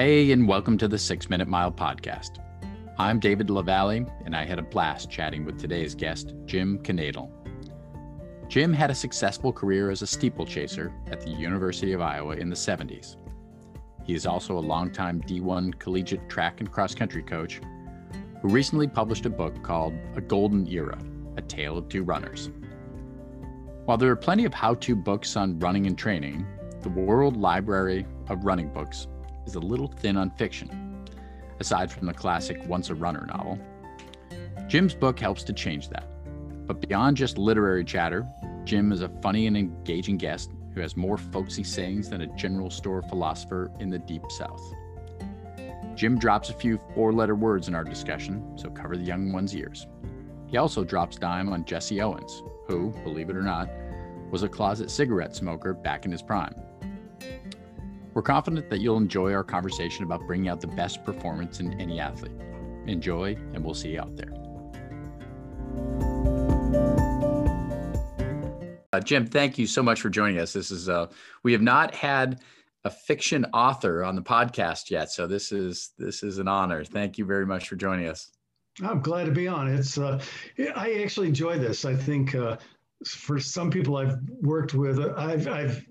Hey, and welcome to the 6-Minute Mile podcast. I'm David Lavallee, and I had a blast chatting with today's guest, Jim Canadal. Jim had a successful career as a steeplechaser at the University of Iowa in the 70s. He is also a longtime D1 collegiate track and cross-country coach who recently published a book called A Golden Era, A Tale of Two Runners. While there are plenty of how-to books on running and training, the World Library of Running Books is a little thin on fiction, aside from the classic Once a Runner novel. Jim's book helps to change that. But beyond just literary chatter, Jim is a funny and engaging guest who has more folksy sayings than a general store philosopher in the Deep South. Jim drops a few four-letter words in our discussion, so cover the young one's ears. He also drops dime on Jesse Owens, who, believe it or not, was a closet cigarette smoker back in his prime. We're confident that you'll enjoy our conversation about bringing out the best performance in any athlete. Enjoy, and we'll see you out there. Jim, thank you so much for joining us. This is we have not had a fiction author on the podcast yet, so this is an honor. Thank you very much for joining us. I'm glad to be on. It's I actually enjoy this. I think for some people I've worked with, I've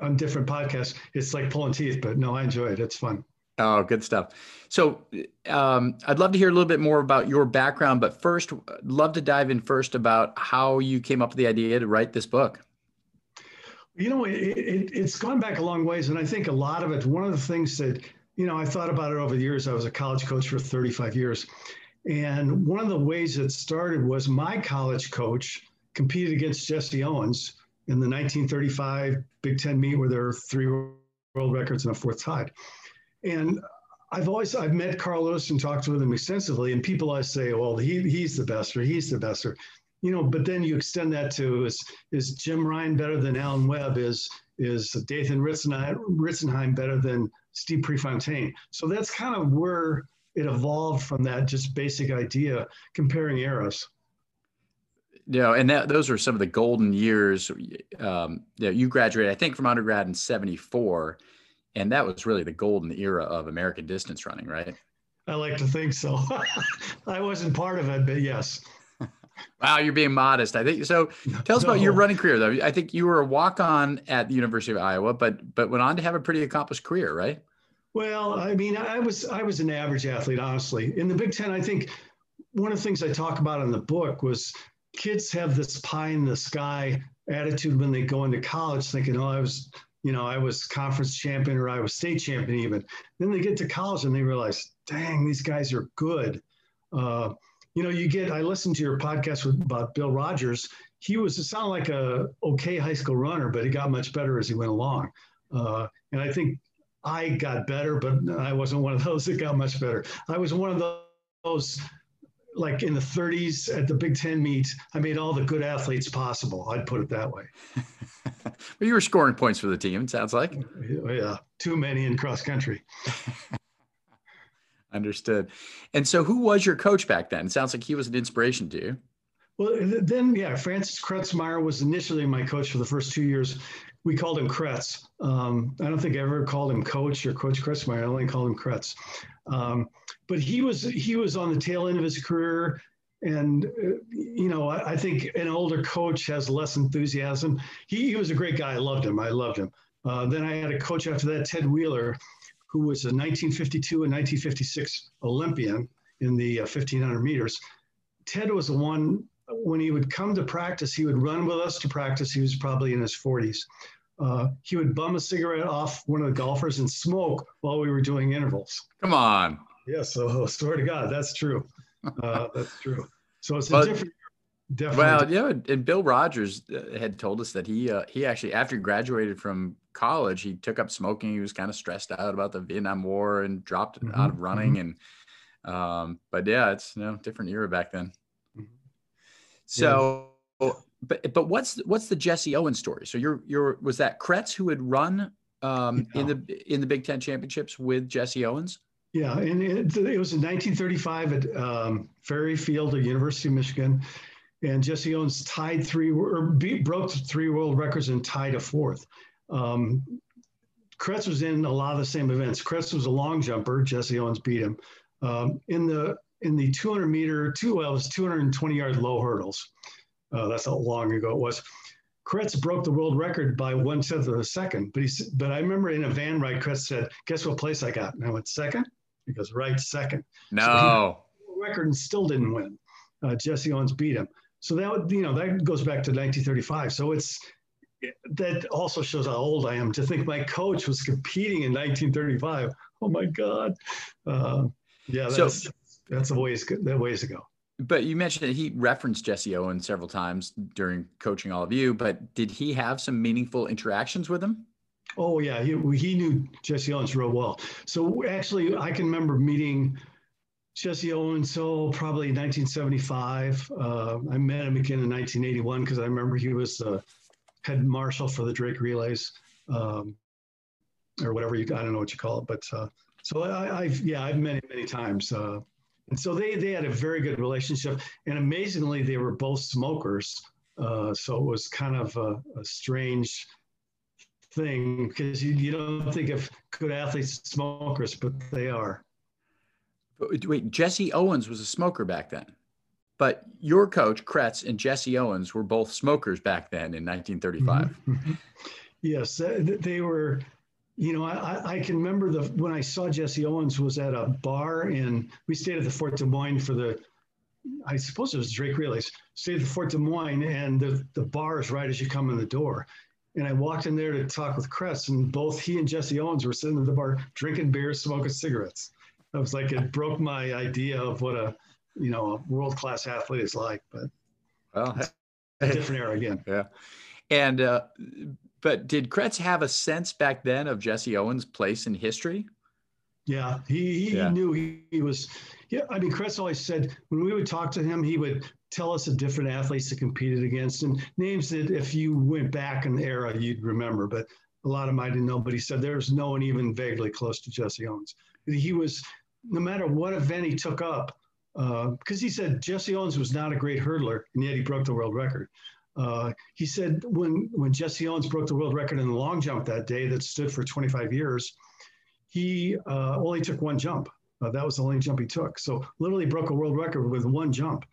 on different podcasts, it's like pulling teeth, but no, I enjoy it. It's fun. Oh, good stuff. So I'd love to hear a little bit more about your background, but first, I'd love to dive in first about how you came up with the idea to write this book. You know, it's gone back a long ways, and I think a lot of it, one of the things that, you know, I thought about it over the years. I was a college coach for 35 years, and one of the ways it started was my college coach competed against Jesse Owens in the 1935 Big Ten meet where there were three world records and a fourth tied. And I've met Carl Lewis and talked with him extensively, and people always say, well, he's the best, or he's the best, or, you know, but then you extend that to, is Jim Ryan better than Alan Webb? Is Dathan Ritzenheim better than Steve Prefontaine? So that's kind of where it evolved from that just basic idea, comparing eras. Yeah, and those are some of the golden years. You graduated, I think, from undergrad in 74, and that was really the golden era of American distance running, right? I like to think so. I wasn't part of it, but yes. Wow, you're being modest. I think so. Tell us about your running career, though. I think you were a walk-on at the University of Iowa, but went on to have a pretty accomplished career, right? Well, I mean, I was an average athlete, honestly. In the Big Ten, I think one of the things I talk about in the book was kids have this pie in the sky attitude when they go into college, thinking, oh, I was conference champion or Iowa State champion even. Then they get to college and they realize, dang, these guys are good. I listened to your podcast about Bill Rogers. He sounded like a okay high school runner, but he got much better as he went along. And I think I got better, but I wasn't one of those that got much better. I was one of those, like in the 30s at the Big Ten meet, I made all the good athletes possible. I'd put it that way. Well, you were scoring points for the team, it sounds like. Yeah, too many in cross country. Understood. And so who was your coach back then? It sounds like he was an inspiration to you. Well, then, yeah, Francis Kretzmeyer was initially my coach for the first 2 years. We called him Kretz. I don't think I ever called him coach or Coach Kretzmeyer. I only called him Kretz. But he was on the tail end of his career. And, you know, I think an older coach has less enthusiasm. He was a great guy. I loved him. Then I had a coach after that, Ted Wheeler, who was a 1952 and 1956 Olympian in the 1,500 meters. Ted was the one, when he would come to practice, he would run with us to practice. He was probably in his 40s. He would bum a cigarette off one of the golfers and smoke while we were doing intervals. Come on. Yes, yeah, so swear to God, that's true. That's true. So it's a different. Definitely. Well, you know, and Bill Rogers had told us that he actually, after he graduated from college, he took up smoking. He was kind of stressed out about the Vietnam War and dropped out of running. And but yeah, it's different era back then. So, but what's the Jesse Owens story? So was that Kretz who had run in the Big Ten championships with Jesse Owens? Yeah, and it was in 1935 at Ferry Field at University of Michigan, and Jesse Owens broke three world records and tied a fourth. Kretz was in a lot of the same events. Kretz was a long jumper. Jesse Owens beat him in the 200 meter, 220 yard low hurdles. That's how long ago it was. Kretz broke the world record by 1/10 of a second. But I remember in a van ride, Kretz said, "Guess what place I got?" And I went, "Second?" He goes, "Right, second." No. So he broke the record and still didn't win. Jesse Owens beat him. So that, you know, that goes back to 1935. So it's, that also shows how old I am to think my coach was competing in 1935. Oh my God. Yeah, that's a ways, to go. But you mentioned that he referenced Jesse Owens several times during coaching all of you, but did he have some meaningful interactions with him? Oh yeah. He knew Jesse Owens real well. So actually I can remember meeting Jesse Owens, probably 1975. I met him again in 1981 because I remember he was head marshal for the Drake Relays, or whatever I don't know what you call it. But so I've met him many times. And so they had a very good relationship. And amazingly, they were both smokers. So it was kind of a strange thing because you don't think of good athletes smokers, but they are. Wait, Jesse Owens was a smoker back then, but your coach Kretz and Jesse Owens were both smokers back then in 1935. Mm-hmm. Yes, they were. You know, I can remember when I saw Jesse Owens was at a bar in. We stayed at the Fort Des Moines for the. I suppose it was Drake Relays. Stayed at the Fort Des Moines, and the bar is right as you come in the door. And I walked in there to talk with Kretz, and both he and Jesse Owens were sitting at the bar drinking beer, smoking cigarettes. I was like, it broke my idea of what a world-class athlete is like, but well, it's a different era again. Yeah. And, but did Kretz have a sense back then of Jesse Owens' place in history? Yeah. He knew he was, yeah. I mean, Kretz always said when we would talk to him, he would tell us the different athletes that competed against and names that if you went back in the era, you'd remember, but a lot of them I didn't know, but he said, there's no one even vaguely close to Jesse Owens. He was, no matter what event he took up, because he said Jesse Owens was not a great hurdler, and yet he broke the world record. He said when Jesse Owens broke the world record in the long jump that day that stood for 25 years, he only took one jump. That was the only jump he took. So literally broke a world record with one jump.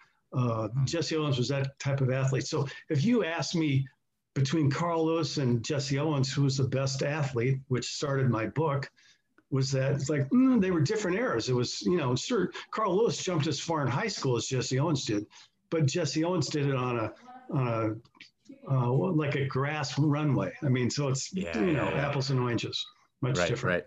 Jesse Owens was that type of athlete. So if you ask me between Carl Lewis and Jesse Owens, who was the best athlete, which started my book, was that it's like they were different eras. It was, you know, sure, Carl Lewis jumped as far in high school as Jesse Owens did, but Jesse Owens did it on a like a grass runway. I mean, so it's apples and oranges, much different. Right,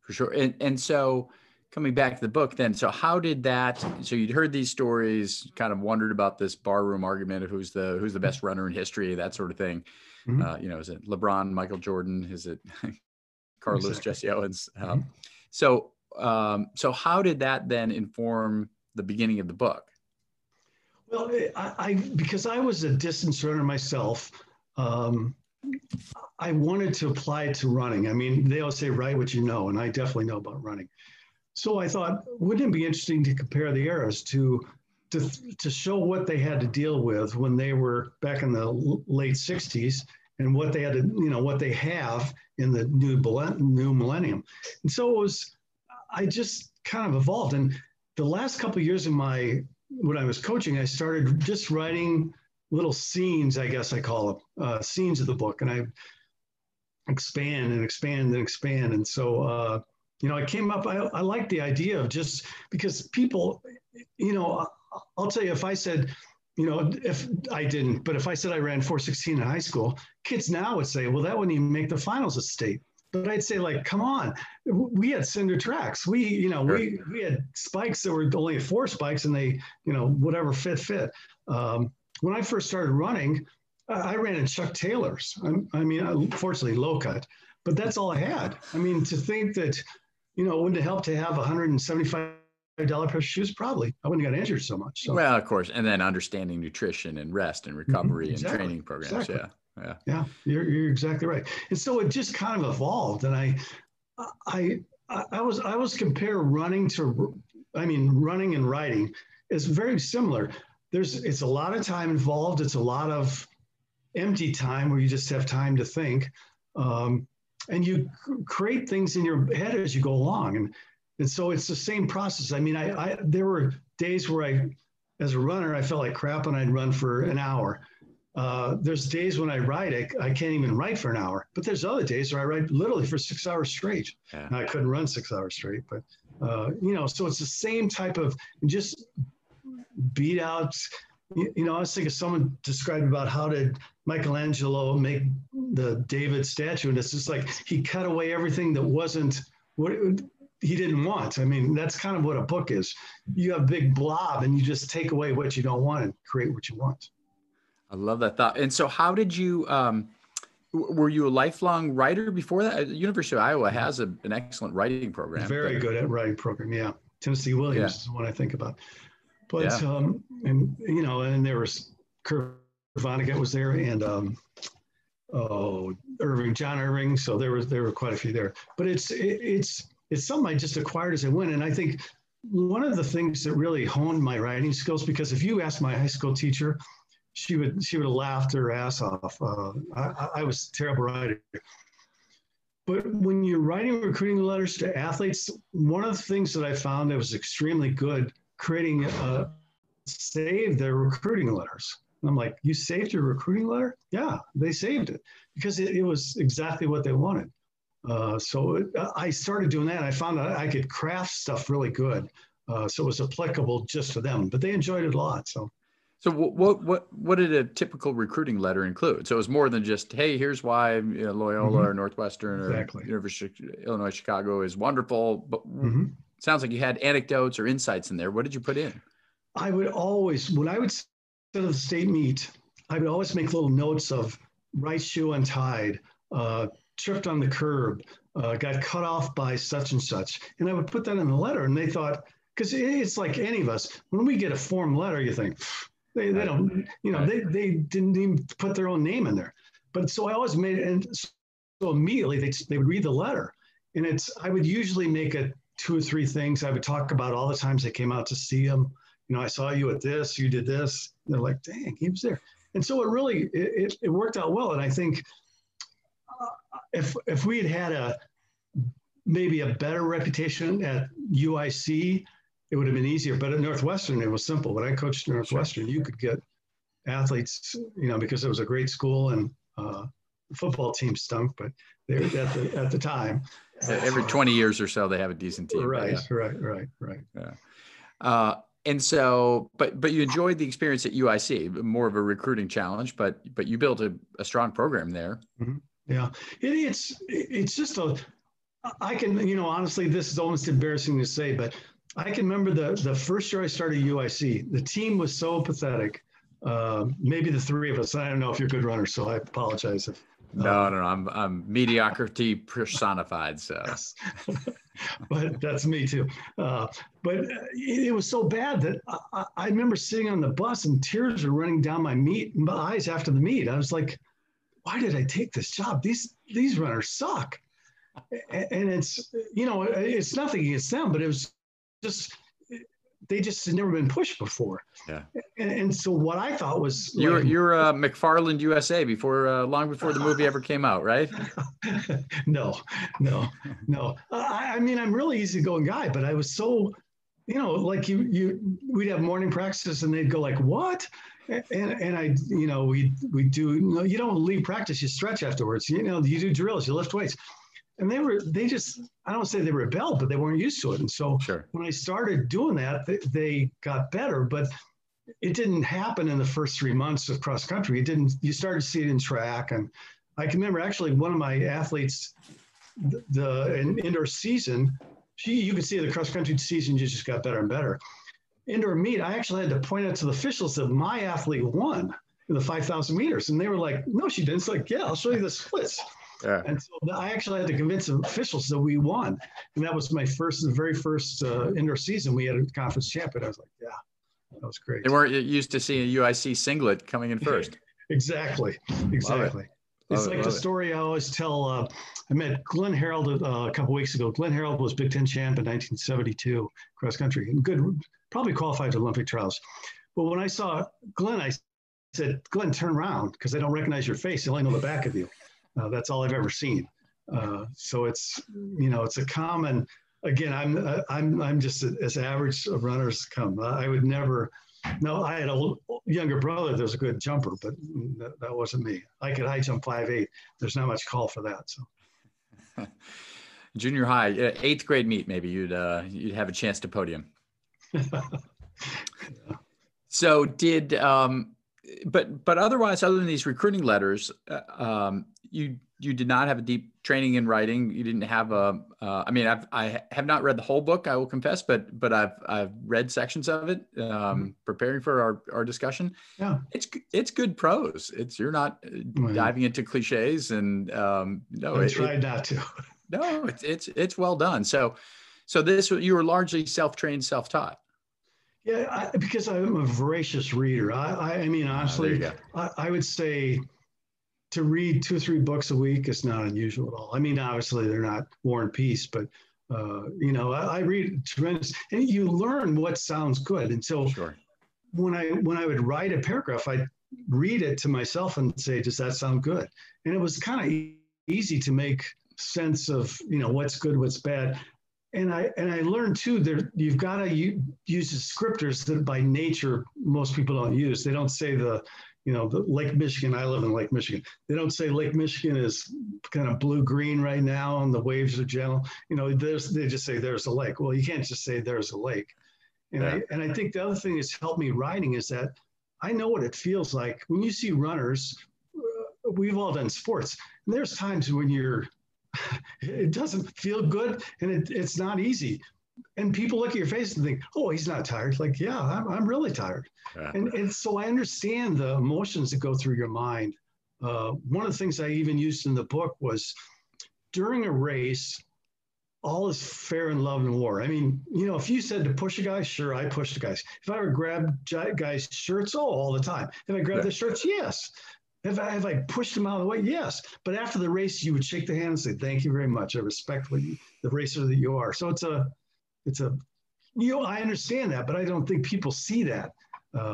for sure. And so coming back to the book, then, so how did that? So you'd heard these stories, kind of wondered about this barroom argument of who's the best runner in history, that sort of thing. Mm-hmm. Is it LeBron, Michael Jordan? Is it? Carlos, exactly. Jesse Owens. So how did that then inform the beginning of the book? Well, because I was a distance runner myself, I wanted to apply it to running. I mean, they all say, write what you know, and I definitely know about running. So I thought, wouldn't it be interesting to compare the eras to show what they had to deal with when they were back in the late 60s and what they had to, what they have in the new millennium. And so it was, I just kind of evolved. And the last couple of years when I was coaching, I started just writing little scenes, I guess I call them, scenes of the book. And I expand and expand and expand. And so, I came up, I like the idea of just, because people, I'll tell you, if I said, if I said I ran 4:16 in high school, kids now would say, well, that wouldn't even make the finals at state. But I'd say, like, come on, we had cinder tracks. We, sure. we had spikes that were only 4 spikes and they, whatever fit. When I first started running, I ran in Chuck Taylor's. Fortunately, low cut, but that's all I had. I mean, to think that, wouldn't it help to have $175 pair of shoes? Probably. I wouldn't have got injured so much. So. Well, of course. And then understanding nutrition and rest and recovery and training programs. Exactly. Yeah. You're exactly right. And so it just kind of evolved. And I was compare running to, running and riding is very similar. It's a lot of time involved. It's a lot of empty time where you just have time to think. and you create things in your head as you go along. And so it's the same process. I mean, I there were days where as a runner, I felt like crap and I'd run for an hour. There's days when I ride, I can't even ride for an hour, but there's other days where I ride literally for 6 hours straight. Yeah. And I couldn't run 6 hours straight, but, you know, so it's the same type of just beat out. You know, I was thinking someone described about how did Michelangelo make the David statue, and it's just like he cut away everything that wasn't what he didn't want. I mean, that's kind of what a book is. You have a big blob and you just take away what you don't want and create what you want. I love that thought. And so how did you, were you a lifelong writer before that? University of Iowa has an excellent writing program. Very good at writing program, yeah. Tennessee Williams is the one I think about. But, yeah. And, you know, and there was Kurt Vonnegut was there and, John Irving. So there were quite a few there, but it's something I just acquired as I went. And I think one of the things that really honed my writing skills, because if you asked my high school teacher, she would have laughed her ass off. I was a terrible writer. But when you're writing recruiting letters to athletes, one of the things that I found that was extremely good creating a save their recruiting letters. And I'm like, you saved your recruiting letter? Yeah, they saved it because it was exactly what they wanted. I started doing that. I found out I could craft stuff really good. So it was applicable just to them, but they enjoyed it a lot. So what did a typical recruiting letter include? So it was more than just, hey, here's why Loyola or Northwestern or University of Illinois, Chicago is wonderful, but sounds like you had anecdotes or insights in there. What did you put in? I would always, when I would sit at the state meet, I would always make little notes of right shoe untied, tripped on the curb, got cut off by such and such. And I would put that in the letter and they thought, because it's like any of us, when we get a form letter, you think, they don't, you know, they didn't even put their own name in there. But so I always made it, and so immediately they would read the letter. And I would usually make a two or three things I would talk about all the times they came out to see him. You know, I saw you at this, you did this. And they're like, dang, he was there. And so it really, it worked out well. And I think if we had maybe a better reputation at UIC, it would have been easier. But at Northwestern, it was simple. When I coached Northwestern, you could get athletes, you know, because it was a great school and the football team stunk, but they were at the time. Every 20 years or so, they have a decent team. Right. Yeah. And so, but you enjoyed the experience at UIC, more of a recruiting challenge, but you built a strong program there. Mm-hmm. Yeah. It's just I can, you know, honestly, this is almost embarrassing to say, but I can remember the first year I started UIC, the team was so pathetic. Maybe the three of us, I don't know if you're good runners, so I apologize if, No. I'm mediocrity personified. So, yes. But that's me too. But it was so bad that I remember sitting on the bus and tears were running down my eyes after the meet. I was like, "Why did I take this job? These runners suck." And it's, you know, it's nothing against them, but it was just. They just had never been pushed before. Yeah. And so what I thought was... You're McFarland USA long before the movie ever came out, right? No. I mean, I'm really easygoing guy, but I was so, you know, like we'd have morning practices and they'd go like, what? And I, you know, we do, you know, you don't leave practice, you stretch afterwards. You know, you do drills, you lift weights. And I don't say they rebelled, but they weren't used to it. And so when I started doing that, they got better, but it didn't happen in the first 3 months of cross country. You started to see it in track. And I can remember actually one of my athletes, in indoor season, you could see the cross country season, you just got better and better. Indoor meet, I actually had to point out to the officials that my athlete won in the 5,000 meters. And they were like, no, she didn't. It's like, yeah, I'll show you the splits. Yeah. And so I actually had to convince officials that we won. And that was the very first indoor season we had a conference champion. I was like, yeah, that was great. They weren't used to seeing a UIC singlet coming in first. Exactly. It's like the story I always tell. I met Glenn Herold a couple weeks ago. Glenn Herold was Big Ten champ in 1972 cross country and probably qualified to Olympic trials. But when I saw Glenn, I said, Glenn, turn around because they don't recognize your face. They only know the back of you. That's all I've ever seen. So it's, you know, it's a common, again, I'm just as average of runners come. I would never, no, I had a younger brother that was a good jumper, but that wasn't me. I could high jump 5'8". There's not much call for that. So junior high, 8th grade meet, maybe you'd have a chance to podium. Yeah. So did, but otherwise, other than these recruiting letters, you did not have a deep training in writing. You didn't have a, I mean, I have not read the whole book, I will confess, but I've read sections of it, preparing for our discussion. Yeah. It's good prose. You're not diving into cliches and, no, I tried not to. No, it's well done. So this, you were largely self-trained, self-taught. Yeah, because I'm a voracious reader. I mean, honestly, I would say to read 2 or 3 books a week is not unusual at all. I mean, obviously, they're not War and Peace, but, you know, I read tremendous. And you learn what sounds good. And so when I would write a paragraph, I'd read it to myself and say, does that sound good? And it was kind of easy to make sense of, you know, what's good, what's bad. And I learned too that you've got to use descriptors that by nature most people don't use. They don't say Lake Michigan. I live in Lake Michigan. They don't say Lake Michigan is kind of blue green right now and the waves are gentle. You know, they just say there's a lake. Well, you can't just say there's a lake. And I think the other thing that's helped me writing is that I know what it feels like when you see runners. We've all done sports, and there's times when it doesn't feel good, and it's not easy. And people look at your face and think, oh, he's not tired. Like, yeah, I'm really tired. Yeah. And so I understand the emotions that go through your mind. One of the things I even used in the book was during a race, all is fair in love and war. I mean, you know, if you said to push a guy, sure, I pushed the guys. If I were to grab guys' shirts, all the time. If I grabbed their shirts, yes. Have I pushed them out of the way? Yes. But after the race, you would shake the hand and say, thank you very much. I respect the racer that you are. So I understand that, but I don't think people see that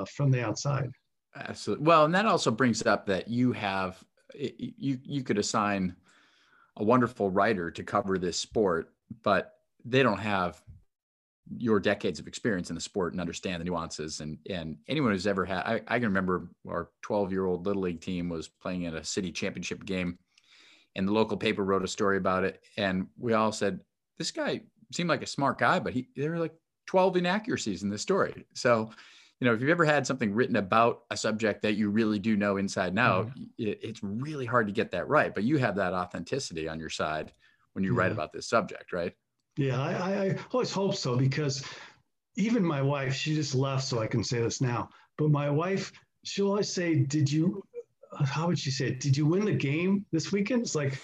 from the outside. Absolutely. Well, and that also brings up that you have, you could assign a wonderful writer to cover this sport, but they don't have your decades of experience in the sport and understand the nuances. And anyone who's ever had, I can remember our 12-year-old Little League team was playing in a city championship game, and the local paper wrote a story about it. And we all said, this guy seemed like a smart guy, but there were like 12 inaccuracies in this story. So, you know, if you've ever had something written about a subject that you really do know inside and out, it's really hard to get that right. But you have that authenticity on your side when you write about this subject, right? Yeah, I always hope so, because even my wife, she just left, so I can say this now. But my wife, she'll always say, how would she say it? Did you win the game this weekend? It's like,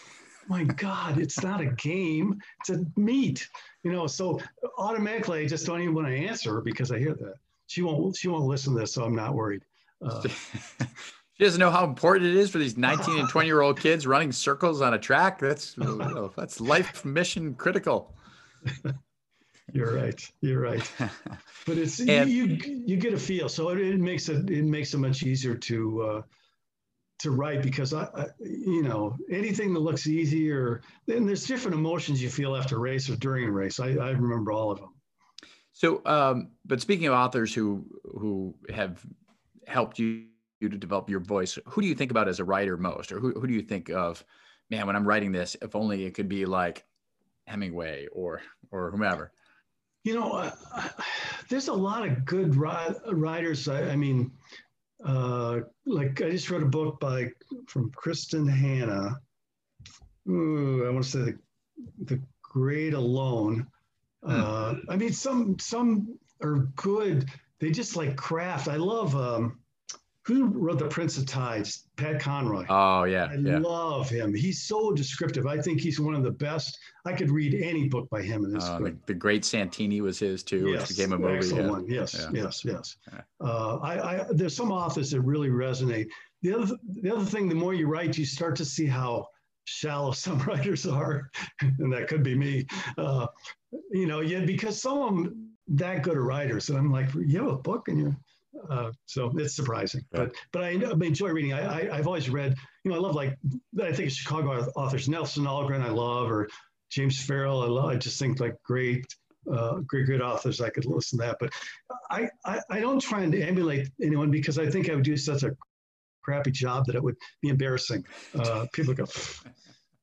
my God, it's not a game. It's a meet, you know? So automatically, I just don't even want to answer her because I hear that. She won't listen to this, so I'm not worried. She doesn't know how important it is for these 19 and 20-year-old kids running circles on a track. That's life mission critical. You're right. But it's you get a feel, so it makes it much easier to write, because I you know, anything that looks easier. And there's different emotions you feel after a race or during a race. I remember all of them. So, but speaking of authors who have helped you to develop your voice, who do you think about as a writer most, or who do you think of? Man, when I'm writing this, if only it could be like Hemingway or whomever. You know, there's a lot of good writers. Like I just read a book from Kristen Hanna. Ooh, I want to say the Great Alone. I mean, some are good. They just like craft. I love who wrote The Prince of Tides? Pat Conroy. Oh, yeah. I love him. He's so descriptive. I think he's one of the best. I could read any book by him. And The Great Santini was his, too, yes, which became a movie. Excellent. Yeah. Yes. There's some authors that really resonate. The other thing, the more you write, you start to see how shallow some writers are, and that could be me. You know, yeah, because some of them that good are writers, and I'm like, you have a book and you're... so it's surprising, but I enjoy reading. I've always read, you know, I love, like, I think Chicago authors, Nelson Algren I love, or James Farrell I love. I just think, like, great authors. I could listen to that, but I don't try and emulate anyone, because I think I would do such a crappy job that it would be embarrassing. People go,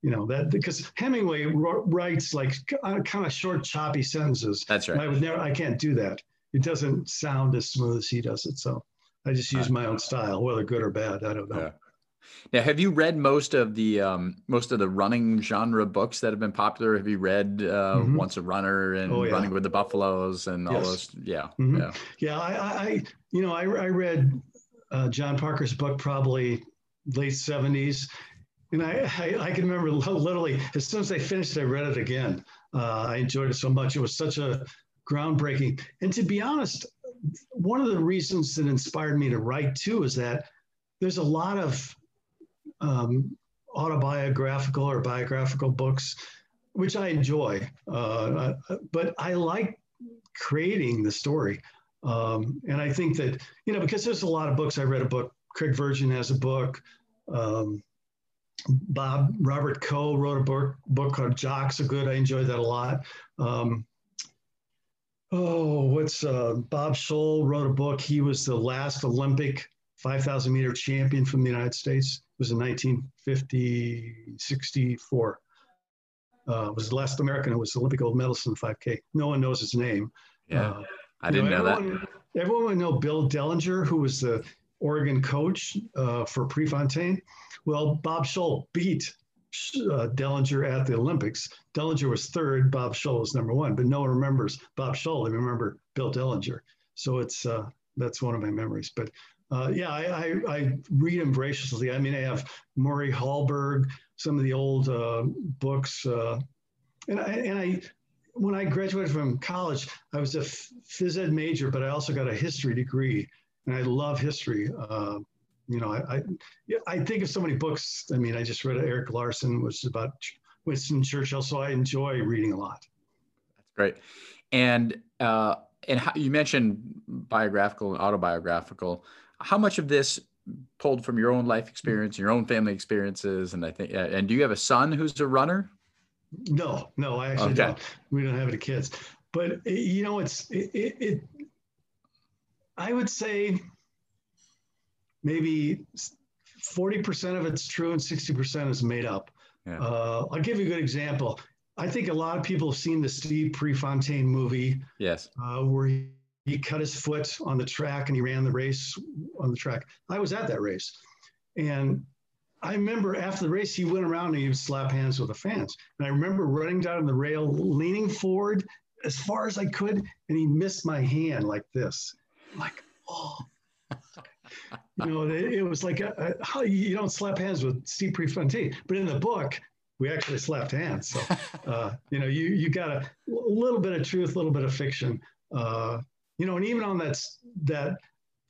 you know, that, because Hemingway writes like kind of short, choppy sentences. That's right. I can't do that. It doesn't sound as smooth as he does it. So I just use my own style, whether good or bad, I don't know. Yeah. Now, have you read most of the running genre books that have been popular? Have you read Once a Runner and Running with the Buffaloes and all those? Yeah. Mm-hmm. Yeah. I read John Parker's book probably late 70s. And I can remember literally, as soon as I finished, I read it again. I enjoyed it so much. It was such a groundbreaking. And to be honest, one of the reasons that inspired me to write too is that there's a lot of autobiographical or biographical books, which I enjoy, but I like creating the story. And I think that, you know, because there's a lot of books. I read a book, Craig Virgin has a book, Robert Coe wrote a book called Jocks Are Good. I enjoyed that a lot. Bob Schul wrote a book. He was the last Olympic 5,000 meter champion from the United States. It was in 1964. Was the last American who was Olympic gold medalist in the 5K. No one knows his name. Yeah, I didn't know that. Everyone would know Bill Dellinger, who was the Oregon coach for Prefontaine. Well, Bob Schul beat Dellinger at the Olympics. Dellinger was third, Bob Schul was number one, but no one remembers Bob Schul. They remember Bill Dellinger. So it's that's one of my memories. But I read them voraciously. I mean, I have Murray Hallberg, some of the old books. When I graduated from college, I was a phys ed major, but I also got a history degree, and I love history. I think of so many books. I mean, I just read Eric Larson, which is about Winston Churchill, so I enjoy reading a lot. That's great. And you mentioned biographical and autobiographical. How much of this pulled from your own life experience, your own family experiences? And I think, and do you have a son who's a runner? No, I actually don't. We don't have any kids. But you know, I would say maybe 40% of it's true and 60% is made up. Yeah. I'll give you a good example. I think a lot of people have seen the Steve Prefontaine movie. Yes. Where he cut his foot on the track and he ran the race on the track. I was at that race. And I remember after the race, he went around and he would slap hands with the fans. And I remember running down the rail, leaning forward as far as I could, and he missed my hand like this. I'm like, oh. You know, it was like, you don't slap hands with Steve Prefontaine. But in the book, we actually slapped hands. So, you got a little bit of truth, a little bit of fiction, and even on that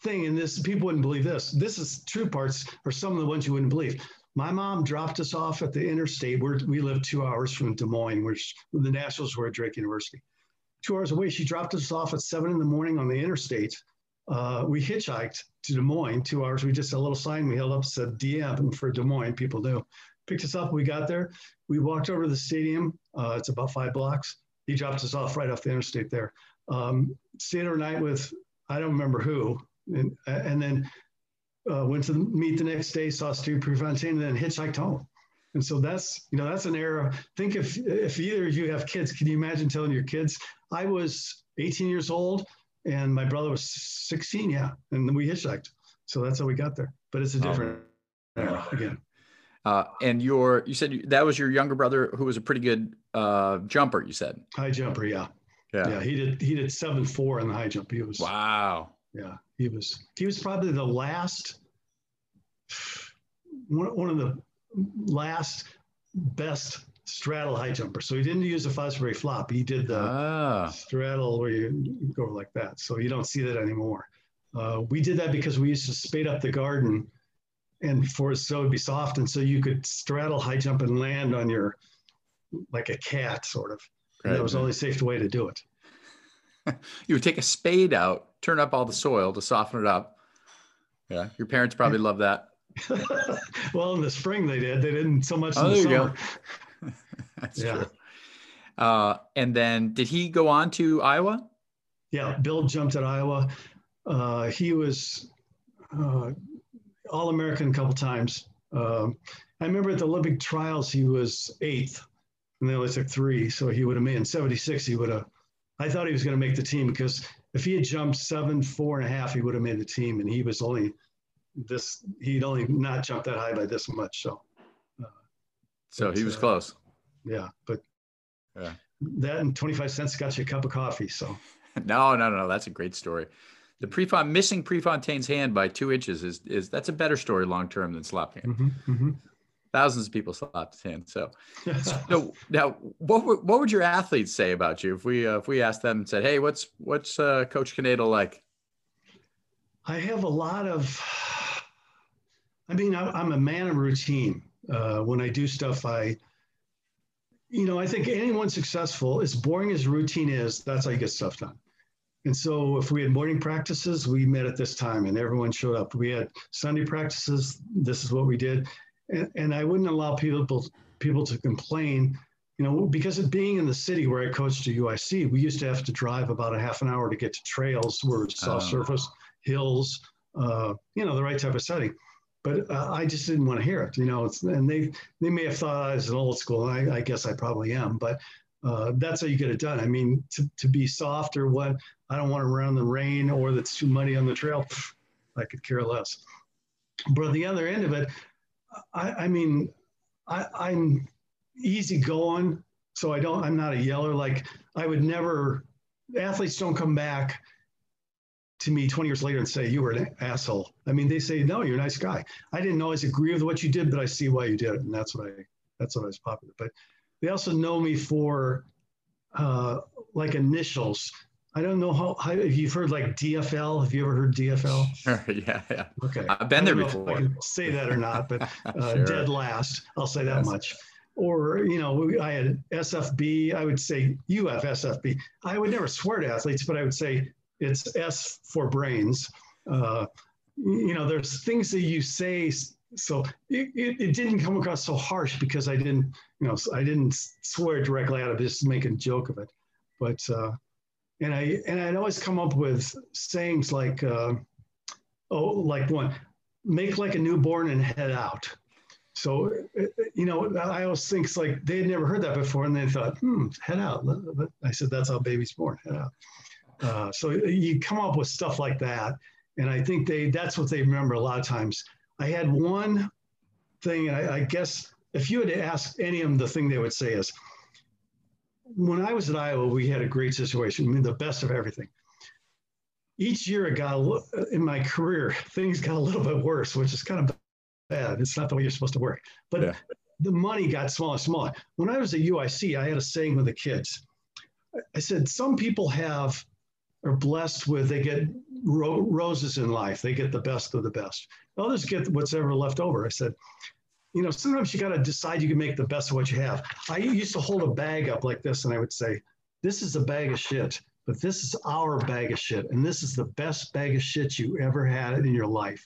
thing, and this, people wouldn't believe this. This is true parts or some of the ones you wouldn't believe. My mom dropped us off at the interstate where we lived 2 hours from Des Moines, which the Nationals were at Drake University. 2 hours away, she dropped us off at 7 a.m. on the interstate. We hitchhiked to Des Moines, 2 hours. We just had a little sign we held up, said DM, and for Des Moines, people knew. Picked us up, we got there, we walked over to the stadium, it's about 5 blocks. He dropped us off right off the interstate there. Stayed overnight with, I don't remember who, and then went to meet the next day, saw Steve Prefontaine, and then hitchhiked home. And so that's an era. Think if either of you have kids, can you imagine telling your kids? I was 18 years old and my brother was 16, and then we hitchhiked. So that's how we got there, but it's a different era again. And you said that was your younger brother who was a pretty good jumper. You said high jumper, yeah. He did 7.4 in the high jump. He was wow. Yeah, he was probably the last one of the last best straddle high jumper. So he didn't use the Fosbury flop. He did the straddle where you go like that. So you don't see that anymore. We did that because we used to spade up the garden. And so it'd be soft, and so you could straddle, high jump, and land on your, like a cat, sort of. Right. That was the only safe way to do it. You would take a spade out, turn up all the soil to soften it up. Yeah, your parents probably loved that. Well, in the spring they did. They didn't so much in the summer. That's true. And then did he go on to Iowa? Yeah, Bill jumped at Iowa. He was All-American a couple times. I remember at the Olympic trials, he was 8th, and they only took 3. So he would have made in 76, he would have, I thought he was going to make the team, because if he had jumped 7.4.5, he would have made the team. And he was only this, he'd only not jumped that high by this much. So, he was close. Yeah. But yeah, that and 25 cents got you a cup of coffee. So no. That's a great story. The missing Prefontaine's hand by 2 inches is that's a better story long-term than slop hand. Thousands of people slopped his hand. So now, what would your athletes say about you if we asked them and said, "Hey, what's Coach Canadal like?" I have a lot of. I mean, I'm a man of routine. When I do stuff, I think anyone successful, as boring as routine is, that's how you get stuff done. And so if we had morning practices, we met at this time and everyone showed up. We had Sunday practices. This is what we did. And I wouldn't allow people to complain, because of being in the city where I coached at UIC, we used to have to drive about a half an hour to get to trails where it's soft surface, hills, the right type of setting. But I just didn't want to hear it, and they may have thought I was an old school. I guess I probably am, but that's how you get it done. I mean, to be soft or what, I don't want to run in the rain or that's too muddy on the trail. I could care less. But at the other end of it, I'm easygoing, so I'm not a yeller. Like I would never, athletes don't come back to me 20 years later and say, you were an asshole. I mean, they say, no, you're a nice guy. I didn't always agree with what you did, but I see why you did it. And that's what I was popular. But they also know me for initials. I don't know how if you've heard like DFL. Have you ever heard DFL? Sure, yeah. Okay. I've been there before. I can say that or not, but sure. Dead last. I'll say that much. Or, I had SFB. I would say UFSFB. I would never swear to athletes, but I would say it's S for brains. There's things that you say. So it didn't come across so harsh because I didn't swear directly out of just making a joke of it. But, And I'd always come up with sayings like, like one, make like a newborn and head out. So, I always think like they had never heard that before and they thought, head out. I said, that's how babies born, head out. So you come up with stuff like that. And I think that's what they remember a lot of times. I had one thing, and I guess if you had asked any of them, the thing they would say is, when I was at Iowa, we had a great situation. I mean, the best of everything. Each year in my career, things got a little bit worse, which is kind of bad. It's not the way you're supposed to work. But The money got smaller and smaller. When I was at UIC, I had a saying with the kids. I said, some people are blessed with, they get roses in life. They get the best of the best. Others get what's ever left over. I said, sometimes you got to decide you can make the best of what you have. I used to hold a bag up like this, and I would say, this is a bag of shit, but this is our bag of shit, and this is the best bag of shit you ever had in your life.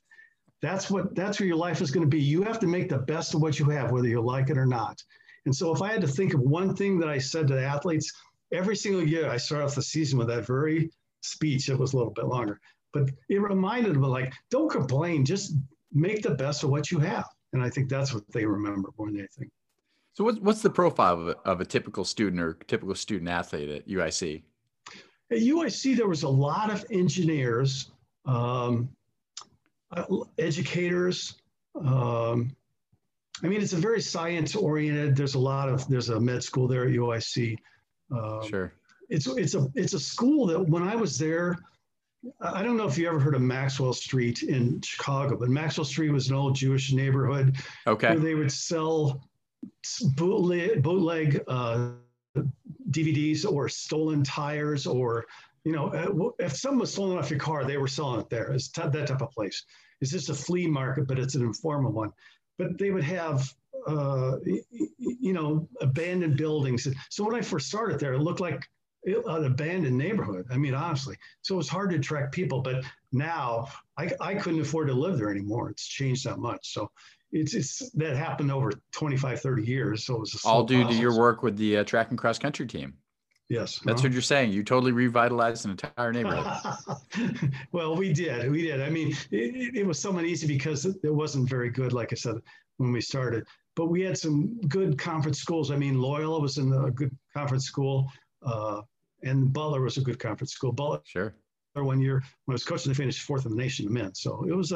That's where your life is going to be. You have to make the best of what you have, whether you like it or not. And so if I had to think of one thing that I said to the athletes, every single year I start off the season with that very speech. It was a little bit longer, but it reminded me, like, don't complain, just make the best of what you have. And I think that's what they remember more than anything. So what's the profile of a typical student or typical student athlete at UIC? At UIC, there was a lot of engineers, educators. It's a very science-oriented. There's a med school there at UIC. Sure. It's a school that when I was there, I don't know if you ever heard of Maxwell Street in Chicago, but Maxwell Street was an old Jewish neighborhood where they would sell bootleg DVDs or stolen tires, or, if something was stolen off your car, they were selling it there. It's that type of place. It's just a flea market, but it's an informal one. But they would have, abandoned buildings. So when I first started there, it looked like an abandoned neighborhood. I mean, honestly, so it was hard to attract people. But now I couldn't afford to live there anymore. It's changed that much. So it's that happened over 25, 30 years. So it was a all due to your work with the track and cross country team. Yes. That's what you're saying. You totally revitalized an entire neighborhood. Well, we did. I mean, it was somewhat easy because it wasn't very good, like I said, when we started, but we had some good conference schools. I mean, Loyola was a good conference school, and Butler was a good conference school. Butler, sure. One year when I was coaching, they finished fourth in the nation in men. So it was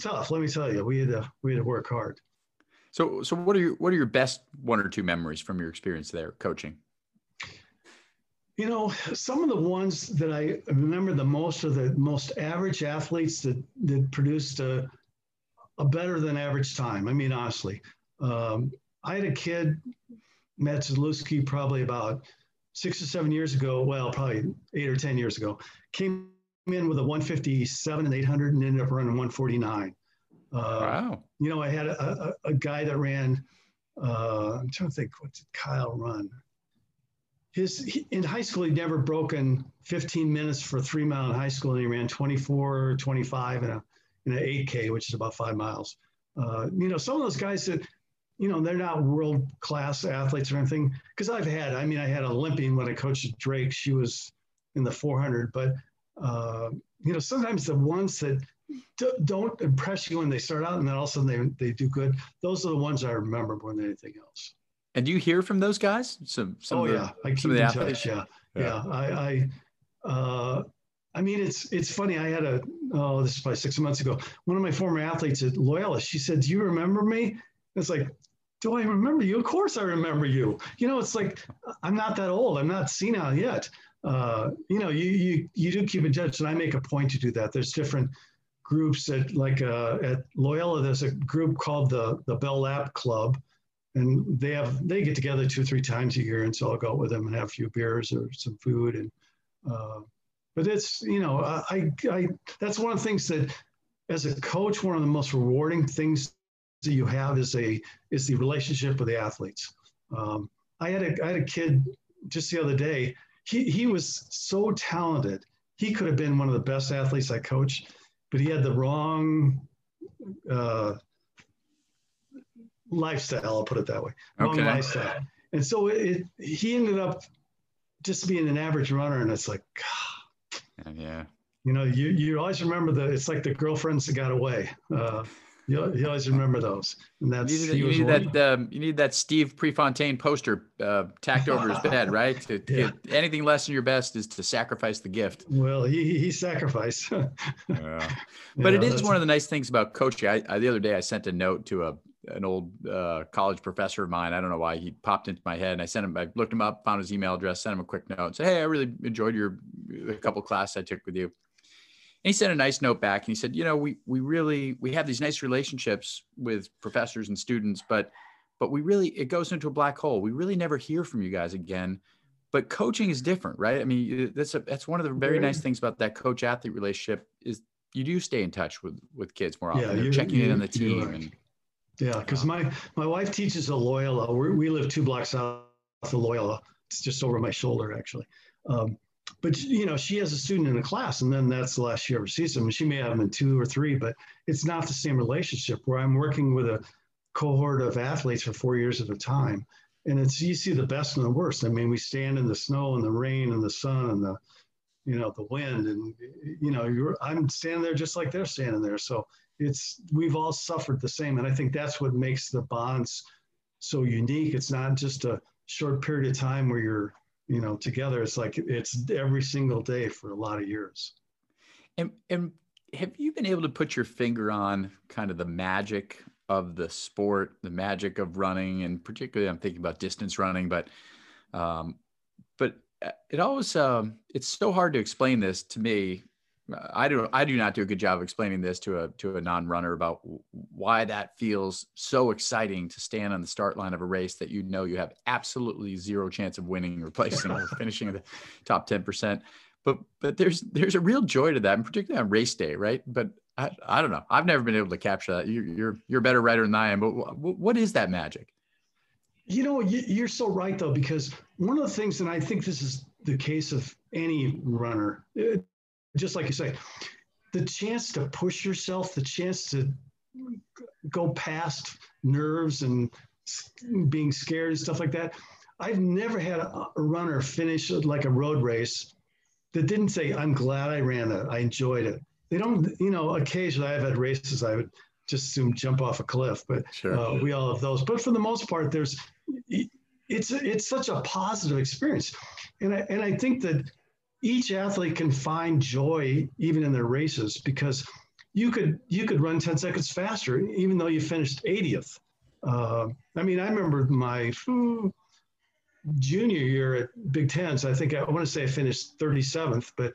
tough. Let me tell you, we had to work hard. So what are your best one or two memories from your experience there coaching? You know, some of the ones that I remember the most are the most average athletes that produced a better than average time. I mean, honestly, I had a kid, Matt Zalewski, probably about 6 or 7 years ago. Well, probably 8 or 10 years ago, came in with a 157 and 800 and ended up running 149. Wow. You know, I had a guy that ran, I'm trying to think, what did Kyle run? In high school, he'd never broken 15 minutes for 3 mile in high school, and he ran 24, 25 in an 8K, which is about 5 miles. You know, some of those guys that, you know, they're not world-class athletes or anything, because I had an Olympian when I coached Drake. She was in the 400, but, you know, sometimes the ones that don't impress you when they start out and then all of a sudden they do good, those are the ones I remember more than anything else. And do you hear from those guys? I keep in touch. Yeah. I mean, it's funny. I had this is probably 6 months ago. One of my former athletes at Loyola, she said, "Do you remember me?" It's like, do I remember you? Of course I remember you. You know, it's like, I'm not that old. I'm not senile yet. You know, you do keep in touch, and I make a point to do that. There's different groups at Loyola. There's a group called the Bell Lab Club. And they get together 2 or 3 times a year, and so I'll go out with them and have a few beers or some food. And but it's, you know, I that's one of the things that, as a coach, one of the most rewarding things that you have is the relationship with the athletes. I had a kid just the other day. He was so talented. He could have been one of the best athletes I coached, but he had the wrong lifestyle, I'll put it that way. Okay. Lifestyle. And so he ended up just being an average runner, and it's like, God. Yeah. You know, you always remember it's like the girlfriends that got away. You always remember those. And that's you need that Steve Prefontaine poster tacked over his bed, right? Anything less than your best is to sacrifice the gift. Well, he sacrificed. Yeah. But it is one of the nice things about coaching. The other day I sent a note to an old college professor of mine. I don't know why he popped into my head, and I looked him up, found his email address, sent him a quick note, said, "Hey, I really enjoyed a couple of classes I took with you." And he sent a nice note back, and he said, "You know, we have these nice relationships with professors and students, but we really, it goes into a black hole. We really never hear from you guys again, but coaching is different, right? I mean, that's one of the very nice things about that coach athlete relationship is you do stay in touch with kids more often. Yeah, you're checking in on the team." Right. Yeah, because my wife teaches at Loyola. We live 2 blocks south of Loyola. It's just over my shoulder, actually. But, you know, she has a student in a class, and then that's the last she ever sees them. She may have them in 2 or 3, but it's not the same relationship where I'm working with a cohort of athletes for 4 years at a time. And you see the best and the worst. I mean, we stand in the snow and the rain and the sun and the, you know, the wind. And, you know, I'm standing there just like they're standing there. So we've all suffered the same. And I think that's what makes the bonds so unique. It's not just a short period of time where you're, you know, together. It's like, it's every single day for a lot of years. And have you been able to put your finger on kind of the magic of the sport, the magic of running? And particularly I'm thinking about distance running, but it always, it's so hard to explain this to me. I do not do a good job explaining this to a non-runner about why that feels so exciting to stand on the start line of a race that, you know, you have absolutely zero chance of winning or placing or finishing in the top 10%. But there's a real joy to that, and particularly on race day, right? But I don't know. I've never been able to capture that. You're a better writer than I am. But what is that magic? You know, you're so right though, because one of the things, and I think this is the case of any runner. Just like you say, the chance to push yourself, the chance to go past nerves and being scared and stuff like that. I've never had a runner finish like a road race that didn't say, I'm glad I ran it. I enjoyed it. They don't, you know, occasionally I've had races I would just assume jump off a cliff, but sure. We all have those. But for the most part, there's, it's such a positive experience. And I think that each athlete can find joy even in their races, because you could run 10 seconds faster, even though you finished 80th. I mean, I remember my junior year at Big Ten's, I think I want to say I finished 37th, but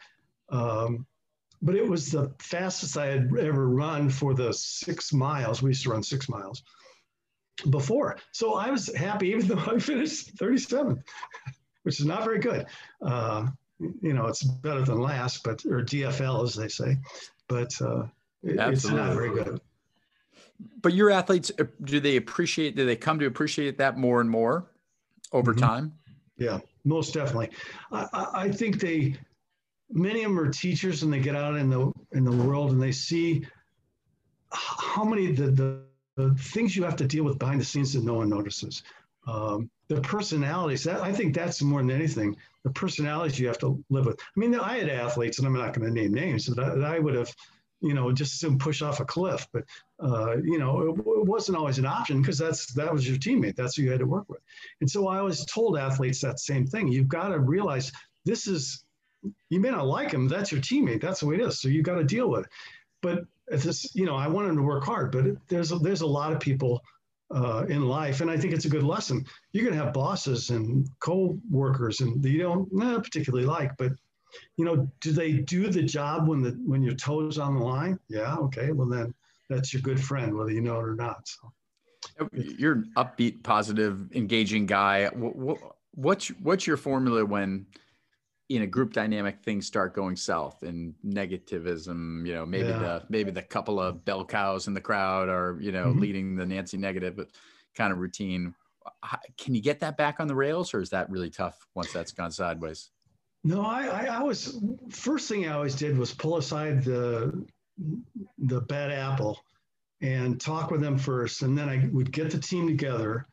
it was the fastest I had ever run for the 6 miles. We used to run 6 miles before. So I was happy, even though I finished 37th, which is not very good. You know, it's better than last, but, or DFL as they say, but it's not very good. But your athletes, do they come to appreciate that more and more over mm-hmm. time? Yeah, most definitely. I think many of them are teachers, and they get out in the world and they see how many the things you have to deal with behind the scenes that no one notices. The personalities, I think that's more than anything, the personalities you have to live with. I mean, I had athletes, and I'm not going to name names, that I would have, you know, just push off a cliff. But, you know, it wasn't always an option, because that was your teammate. That's who you had to work with. And so I always told athletes that same thing. You've got to realize you may not like him. That's your teammate. That's the way it is. So you got to deal with it. But you know, I want him to work hard, but there's a lot of people in life. And I think it's a good lesson. You're going to have bosses and co-workers and you don't particularly like, but you know, do they do the job when your toe's on the line? Yeah. Okay. Well then that's your good friend, whether you know it or not. So you're an upbeat, positive, engaging guy. What's your formula when, in a group dynamic, things start going south and negativism, you know, maybe the couple of bell cows in the crowd are, you know, mm-hmm. leading the Nancy negative kind of routine. Can you get that back on the rails, or is that really tough once that's gone sideways? No, first thing I always did was pull aside the bad apple and talk with them first. And then I would get the team together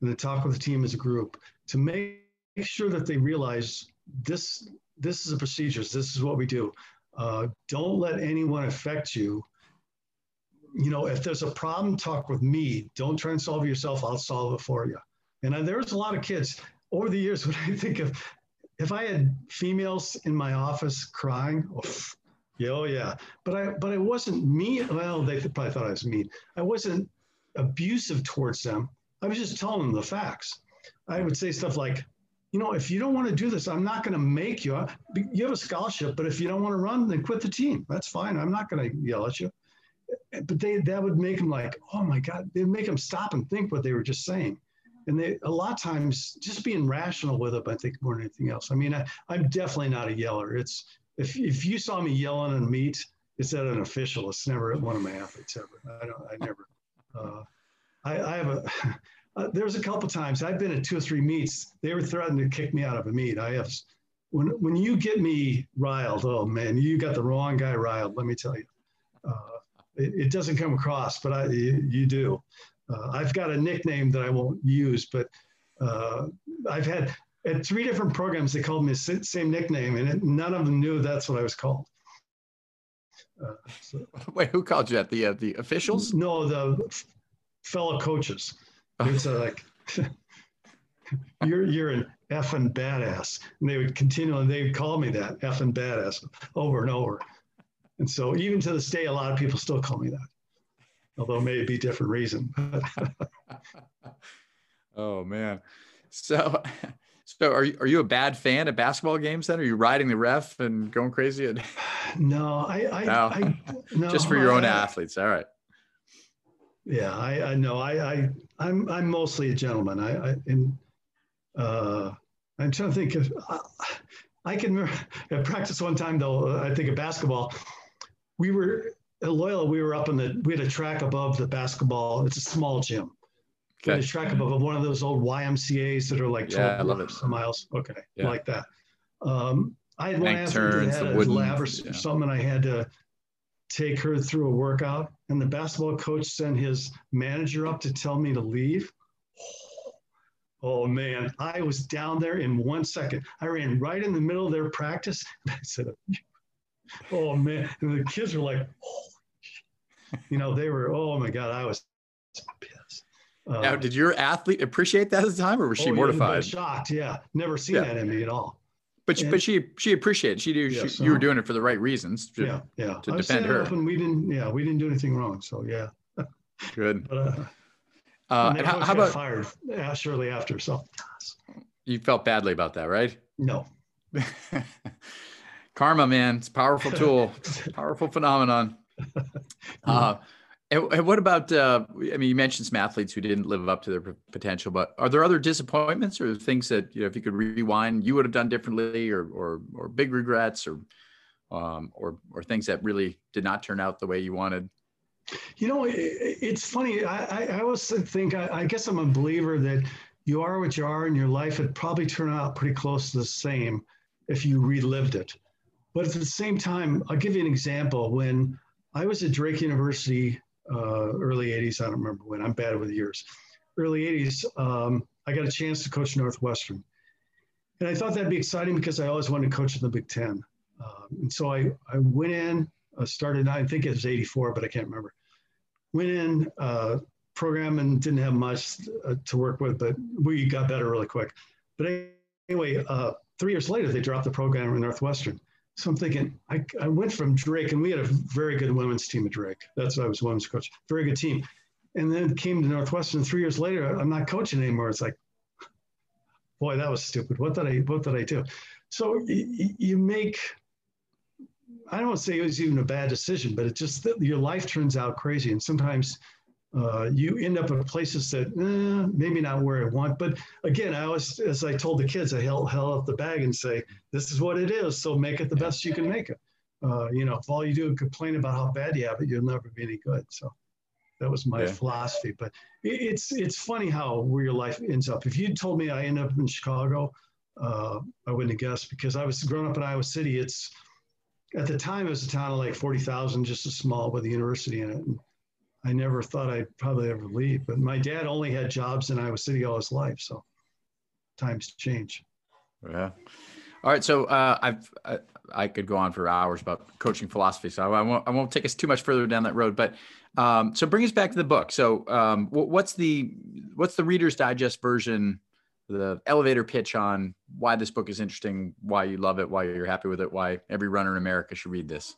and then talk with the team as a group to make sure that they realize this is the procedures. This is what we do. Don't let anyone affect you. You know, if there's a problem, talk with me. Don't try and solve it yourself. I'll solve it for you. And there's a lot of kids over the years when I think of, if I had females in my office crying, oh yeah. But I wasn't mean. Well, they probably thought I was mean. I wasn't abusive towards them. I was just telling them the facts. I would say stuff like, you know, if you don't want to do this, I'm not going to make you. You have a scholarship, but if you don't want to run, then quit the team. That's fine. I'm not going to yell at you. But that would make them like, oh my God, they'd make them stop and think what they were just saying. And a lot of times, just being rational with them, I think, more than anything else. I mean, I'm definitely not a yeller. It's if you saw me yelling at a meet, it's at an official. It's never at one of my athletes ever. I never. I have a. There's a couple times I've been at 2 or 3 meets. They were threatening to kick me out of a meet. When you get me riled, oh man, you got the wrong guy riled. Let me tell you, it doesn't come across, but you do. I've got a nickname that I won't use, but I've had at 3 different programs. They called me the same nickname, and none of them knew that's what I was called. Wait, who called you that? The officials? No, the fellow coaches. It's like, you're an effing badass. And they would continually, they would call me that, effing badass, over and over. And so even to this day, a lot of people still call me that, although maybe different reason. Oh man. So are you a bad fan of basketball games then? Are you riding the ref and going crazy? No. Just for your own athletes. All right. Yeah, I know. I'm mostly a gentleman. I'm trying to think if I can remember at practice one time though. I think of basketball. We were at Loyola. We were up in we had a track above the basketball. It's a small gym. Okay. We had a track above one of those old YMCAs that are like 12 miles. Okay, yeah. Like that. I had one athlete that had a lab or something. And I had to take her through a workout, and the basketball coach sent his manager up to tell me to leave. Oh man, I was down there in 1 second. I ran right in the middle of their practice. I said, oh man. And the kids were like, oh, you know, they were, oh my God, I was pissed. Now, did your athlete appreciate that at the time, or was she mortified? Shocked. Yeah. Never seen that in me at all. But she appreciated. She knew you were doing it for the right reasons. To defend her. And we didn't do anything wrong. So yeah. Good. But, and how about fired shortly after? So you felt badly about that, right? No. Karma, man, it's a powerful tool, powerful phenomenon. And what about, I mean, you mentioned some athletes who didn't live up to their potential, but are there other disappointments or things that, you know, if you could rewind, you would have done differently, or big regrets, or things that really did not turn out the way you wanted? You know, it's funny. I always think, I guess I'm a believer that you are what you are in your life. It'd probably turn out pretty close to the same if you relived it. But at the same time, I'll give you an example. When I was at Drake University, early 80s, I don't remember when, I'm bad with the years, early 80s, I got a chance to coach Northwestern. And I thought that'd be exciting because I always wanted to coach in the Big Ten. And so I went in, started, I think it was 84, but I can't remember. Went in, program, and didn't have much to work with, but we got better really quick. But anyway, 3 years later, they dropped the program in Northwestern. So I'm thinking, I went from Drake, and we had a very good women's team at Drake. That's why I was women's coach, very good team. And then came to Northwestern 3 years later, I'm not coaching anymore. It's like, boy, that was stupid. What did I do? So you make, I don't say it was even a bad decision, but it just, your life turns out crazy. And sometimes you end up at places that maybe not where I want. But again, I always, as I told the kids, I held up the bag and say, this is what it is. So make it the best you can make it. You know, if all you do is complain about how bad you have it, you'll never be any good. So that was my philosophy. But it's funny how where your life ends up. If you'd told me I ended up in Chicago, I wouldn't have guessed, because I was growing up in Iowa City. It's, at the time, it was a town of like 40,000, just a small, with a university in it. And I never thought I'd probably ever leave. But my dad only had jobs in Iowa City all his life, so times change. Yeah. All right. So I could go on for hours about coaching philosophy, so I won't take us too much further down that road. But so bring us back to the book. So what's the Reader's Digest version, the elevator pitch on why this book is interesting, why you love it, why you're happy with it, why every runner in America should read this?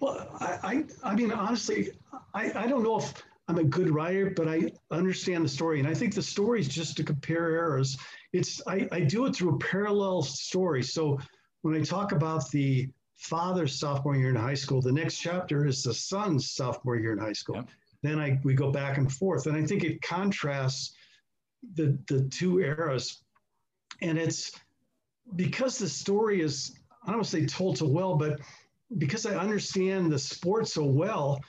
Well, I mean, honestly, I don't know if I'm a good writer, but I understand the story. And I think the story is just to compare eras. It's, I do it through a parallel story. So when I talk about the father's sophomore year in high school, the next chapter is the son's sophomore year in high school. Yep. Then we go back and forth. And I think it contrasts the two eras. And it's because the story is, I don't want to say told so well, but because I understand the sport so well,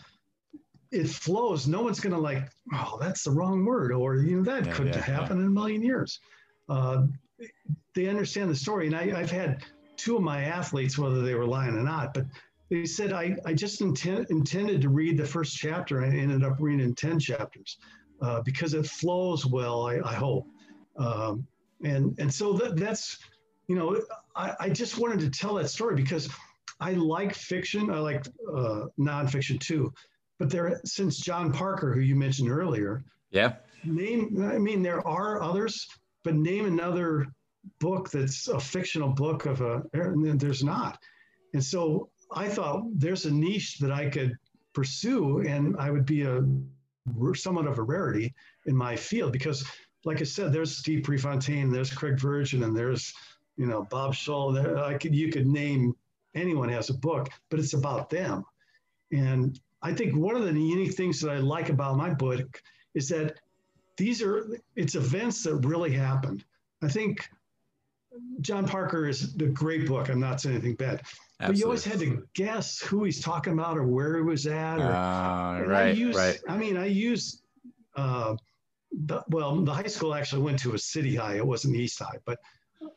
it flows. No one's going to like, oh, that's the wrong word, or, you know, that couldn't happen in a million years. They understand the story. And I've had two of my athletes, whether they were lying or not, but they said, I just intended to read the first chapter. And I ended up reading 10 chapters. Because it flows well, I hope. And so that's, you know, I just wanted to tell that story because I like fiction. I like nonfiction too. But since John Parker, who you mentioned earlier, there are others, but name another book that's a fictional book of and there's not. And so I thought there's a niche that I could pursue, and I would be somewhat of a rarity in my field, because like I said, there's Steve Prefontaine, there's Craig Virgin, and there's, you know, Bob Schul. You could name anyone has a book, but it's about them. And I think one of the unique things that I like about my book is that it's events that really happened. I think John Parker is a great book. I'm not saying anything bad. Absolutely. But you always had to guess who he's talking about or where he was at. The high school I actually went to was City High. It wasn't East High, but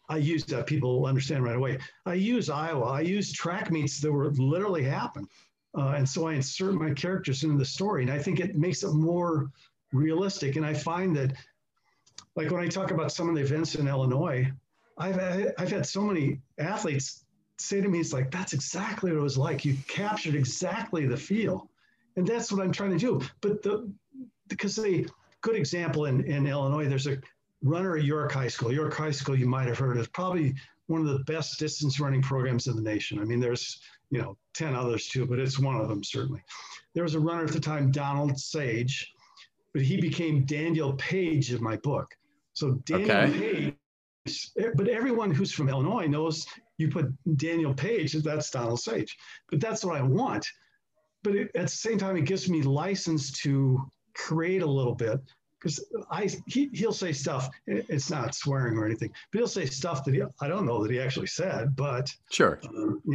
I used that. People will understand right away. I used Iowa. I used track meets that were literally happened. And so I insert my characters into the story, and I think it makes it more realistic. And I find that, like when I talk about some of the events in Illinois, I've had so many athletes say to me, it's like, that's exactly what it was like. You captured exactly the feel. And that's what I'm trying to do. But because a good example in Illinois, there's a runner at York High School. York High School, you might have heard, is probably one of the best distance running programs in the nation. I mean, there's, 10 others too, but it's one of them, certainly. There was a runner at the time, Donald Sage, but he became Daniel Page in my book. So Daniel Page, but everyone who's from Illinois knows you put Daniel Page, that's Donald Sage. But that's what I want. But at the same time, it gives me license to create a little bit, because he'll say stuff. It's not swearing or anything, but he'll say stuff that I don't know that he actually said, but sure,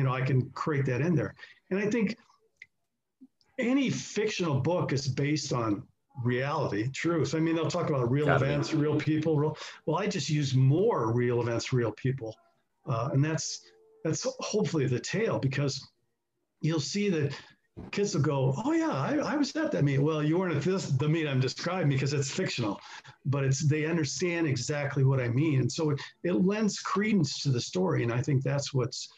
I can create that in there. And I think any fictional book is based on reality, truth. I mean, they'll talk about real events, real people. Well, I just use more real events, real people, and that's hopefully the tale, because you'll see that. Kids will go, oh yeah, I was at that meet. Well, you weren't at the meet I'm describing because it's fictional, but they understand exactly what I mean. And so it lends credence to the story. And I think that's what's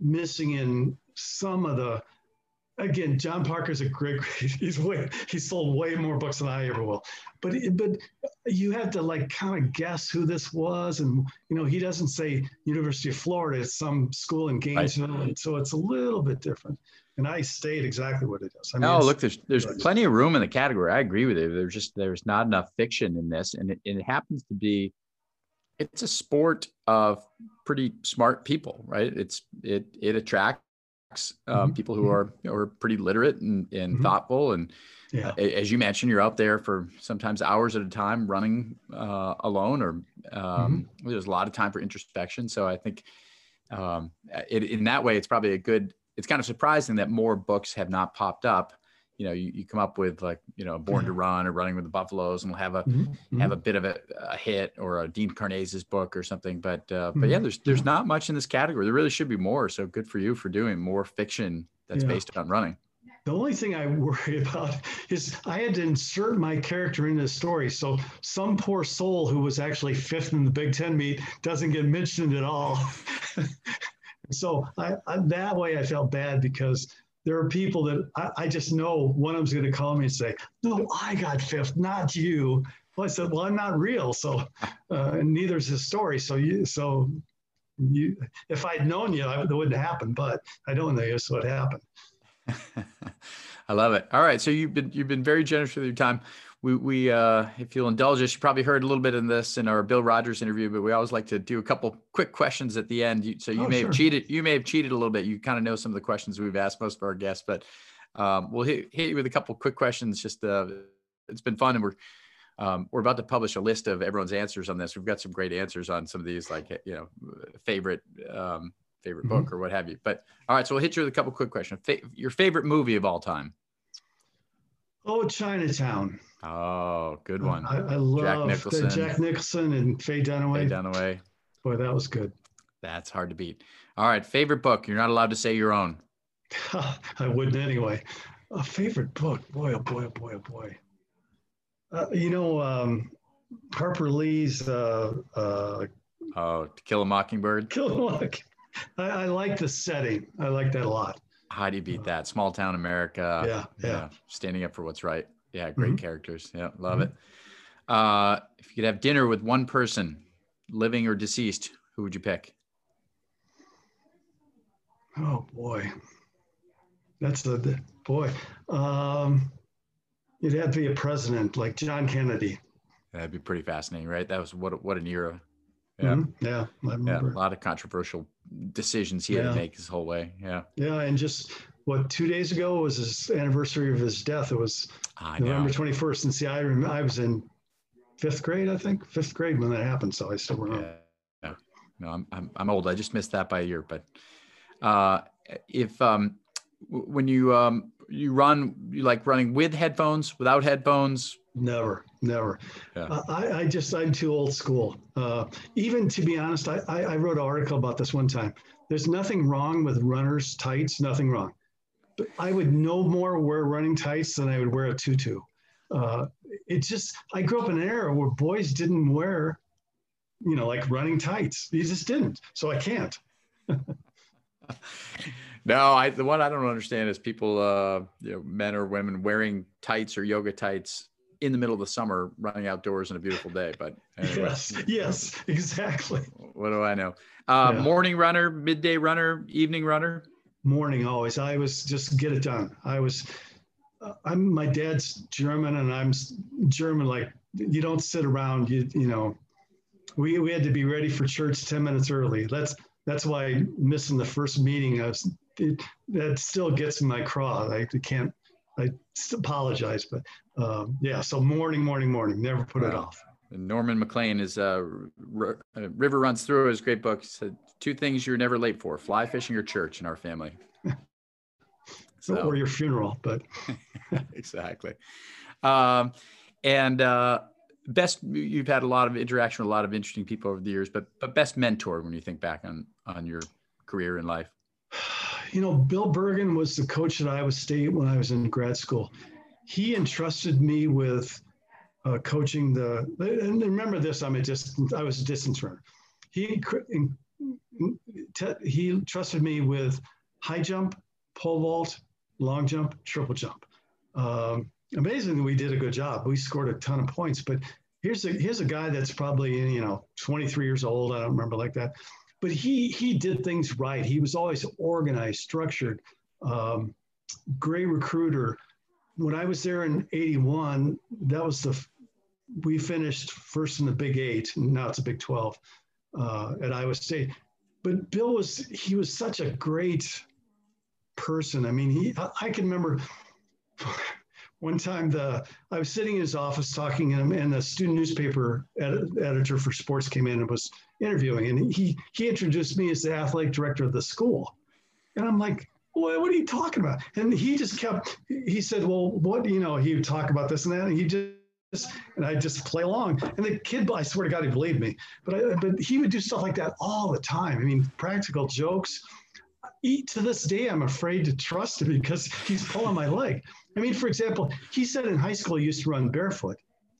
missing in some of the, again, John Parker's a great, he sold way more books than I ever will. But you have to kind of guess who this was. And, he doesn't say University of Florida, it's some school in Gainesville. Right. And so it's a little bit different. And I state exactly what it is. I mean, look, there's plenty of room in the category. I agree with you. There's not enough fiction in this. And it happens to be, it's a sport of pretty smart people, right? It attracts people who are pretty literate and thoughtful. And as you mentioned, you're out there for sometimes hours at a time running alone, or there's a lot of time for introspection. So I think in that way, it's probably a good, it's kind of surprising that more books have not popped up. You come up with Born to Run or Running with the Buffaloes, and we'll have a bit of a hit, or a Dean Karnazes book or something. But yeah, there's not much in this category. There really should be more. So good for you for doing more fiction that's based on running. The only thing I worry about is I had to insert my character into the story. So some poor soul who was actually 5th in the Big Ten meet doesn't get mentioned at all. So that way I felt bad, because there are people that I just know one of them's going to call me and say, no, I got 5th, not you. Well, I said, well, I'm not real. So and neither is his story. So if I'd known you, that wouldn't happen, but I don't know you, so it happened. I love it. All right. So you've been very generous with your time. We if you'll indulge us, you probably heard a little bit of this in our Bill Rogers interview, but we always like to do a couple quick questions at the end. You may have cheated a little bit. You kind of know some of the questions we've asked most of our guests, but we'll hit you with a couple quick questions. Just it's been fun, and we're about to publish a list of everyone's answers on this. We've got some great answers on some of these, favorite book or what have you. But all right, so we'll hit you with a couple quick questions. Your favorite movie of all time? Oh, Chinatown. Oh, good one. I love Jack Nicholson and Faye Dunaway. Boy, that was good. That's hard to beat. All right, favorite book. You're not allowed to say your own. I wouldn't anyway. A favorite book. Boy, oh boy, oh boy, oh boy. Harper Lee's. To Kill a Mockingbird. I like the setting. I like that a lot. How do you beat that? Small town America. Yeah. Standing up for what's right. Yeah. Great characters. Yeah. Love it. If you could have dinner with one person, living or deceased, who would you pick? Oh boy. That's the boy. It'd have to be a president like John Kennedy. That'd be pretty fascinating, right? That was what an era. Yeah. Yeah, a lot of controversial decisions he had to make his whole way. Yeah. Yeah. And just 2 days ago was his anniversary of his death. It was November 21st. And see, I was in 5th grade, I think, 5th grade when that happened. So I still remember. Yeah. No, I'm old. I just missed that by a year. But when you run, you like running with headphones, without headphones? Never. Yeah. I'm too old school. Even to be honest, I wrote an article about this one time. There's nothing wrong with runners' tights, nothing wrong. I would no more wear running tights than I would wear a tutu. It's just, I grew up in an era where boys didn't wear, you know, like running tights. You just didn't. So I can't. No, the one I don't understand is people, you know, men or women wearing tights or yoga tights in the middle of the summer, running outdoors on a beautiful day. But anyway. Yes, exactly. What do I know? Yeah. Morning runner, midday runner, evening runner. Morning always. I was just get it done. I was. I'm my dad's German, and I'm German. Like you don't sit around. You know, we had to be ready for church 10 minutes early. That's why missing the first meeting, that still gets in my craw. I can't, I apologize, but yeah. So morning, never put it off. Norman McLean is River Runs Through his great book. He said 2 things you're never late for: fly fishing or church in our family. So. Or your funeral, but. Exactly. Best, you've had a lot of interaction with a lot of interesting people over the years, but best mentor when you think back on your career in life? You know, Bill Bergen was the coach at Iowa State when I was in grad school. He entrusted me with coaching and remember this, I was a distance runner. He entrusted me with high jump, pole vault, long jump, triple jump. Amazingly, we did a good job. We scored a ton of points, but here's a guy that's probably, you know, 23 years old. I don't remember like that, but he did things right. He was always organized, structured, great recruiter. When I was there in 81, that was we finished first in the Big 8. And now it's a Big 12 at Iowa State. But Bill was such a great person. I mean, I can remember one time I was sitting in his office talking to him, and the student newspaper editor for sports came in and was interviewing, and he introduced me as the athletic director of the school. And I'm like, well, what are you talking about? And he said, well, what, you know, he would talk about this and that, and I just play along. And the kid, I swear to God, he believed me, but he would do stuff like that all the time. I mean, practical jokes. To this day, I'm afraid to trust him because he's pulling my leg. I mean, for example, he said in high school he used to run barefoot.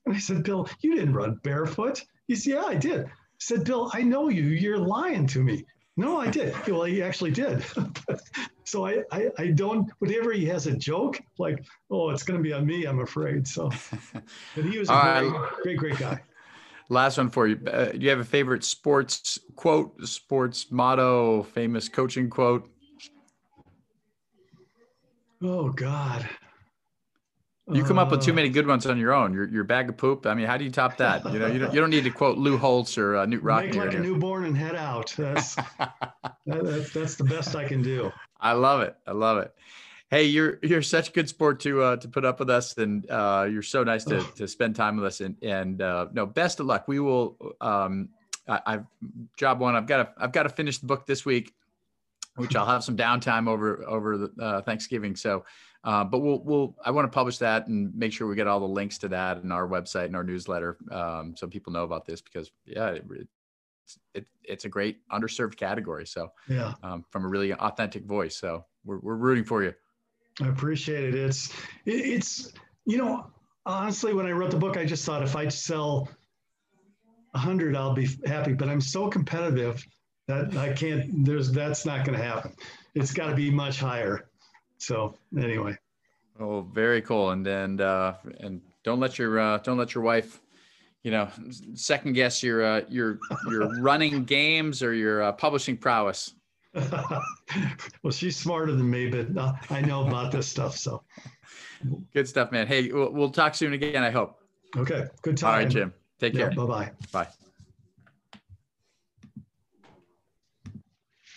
And I said, Bill, you didn't run barefoot. He said, yeah, I did. I said, Bill, I know you. You're lying to me. No, I did. Well, he actually did. So I don't, whenever he has a joke, like, oh, it's going to be on me, I'm afraid. So, but he was a great guy. Last one for you. Do you have a favorite sports quote, sports motto, famous coaching quote? Oh, God. You come up with too many good ones on your own. Your bag of poop. I mean, how do you top that? You know, you don't need to quote Lou Holtz or Newt Rockne. Make like a newborn and head out. That's the best I can do. I love it. I love it. Hey, you're such a good sport to put up with us, and you're so nice to spend time with us. And no, best of luck. We will. I've got to finish the book this week, which I'll have some downtime over the Thanksgiving. So, but I want to publish that and make sure we get all the links to that and our website and our newsletter, so people know about this, because yeah, it's a great underserved category. So yeah, from a really authentic voice. So we're rooting for you. I appreciate it. It's, you know, honestly, when I wrote the book, I just thought if I sell 100, I'll be happy, but I'm so competitive that I can't, that's not going to happen. It's got to be much higher. So anyway. Oh, very cool. And don't let your wife, you know, second guess your running games or your publishing prowess. Well, she's smarter than me, but I know about this stuff. So good stuff, man. Hey, we'll talk soon again, I hope. Okay. Good time. All right, Jim. Take care. Bye-bye. Bye.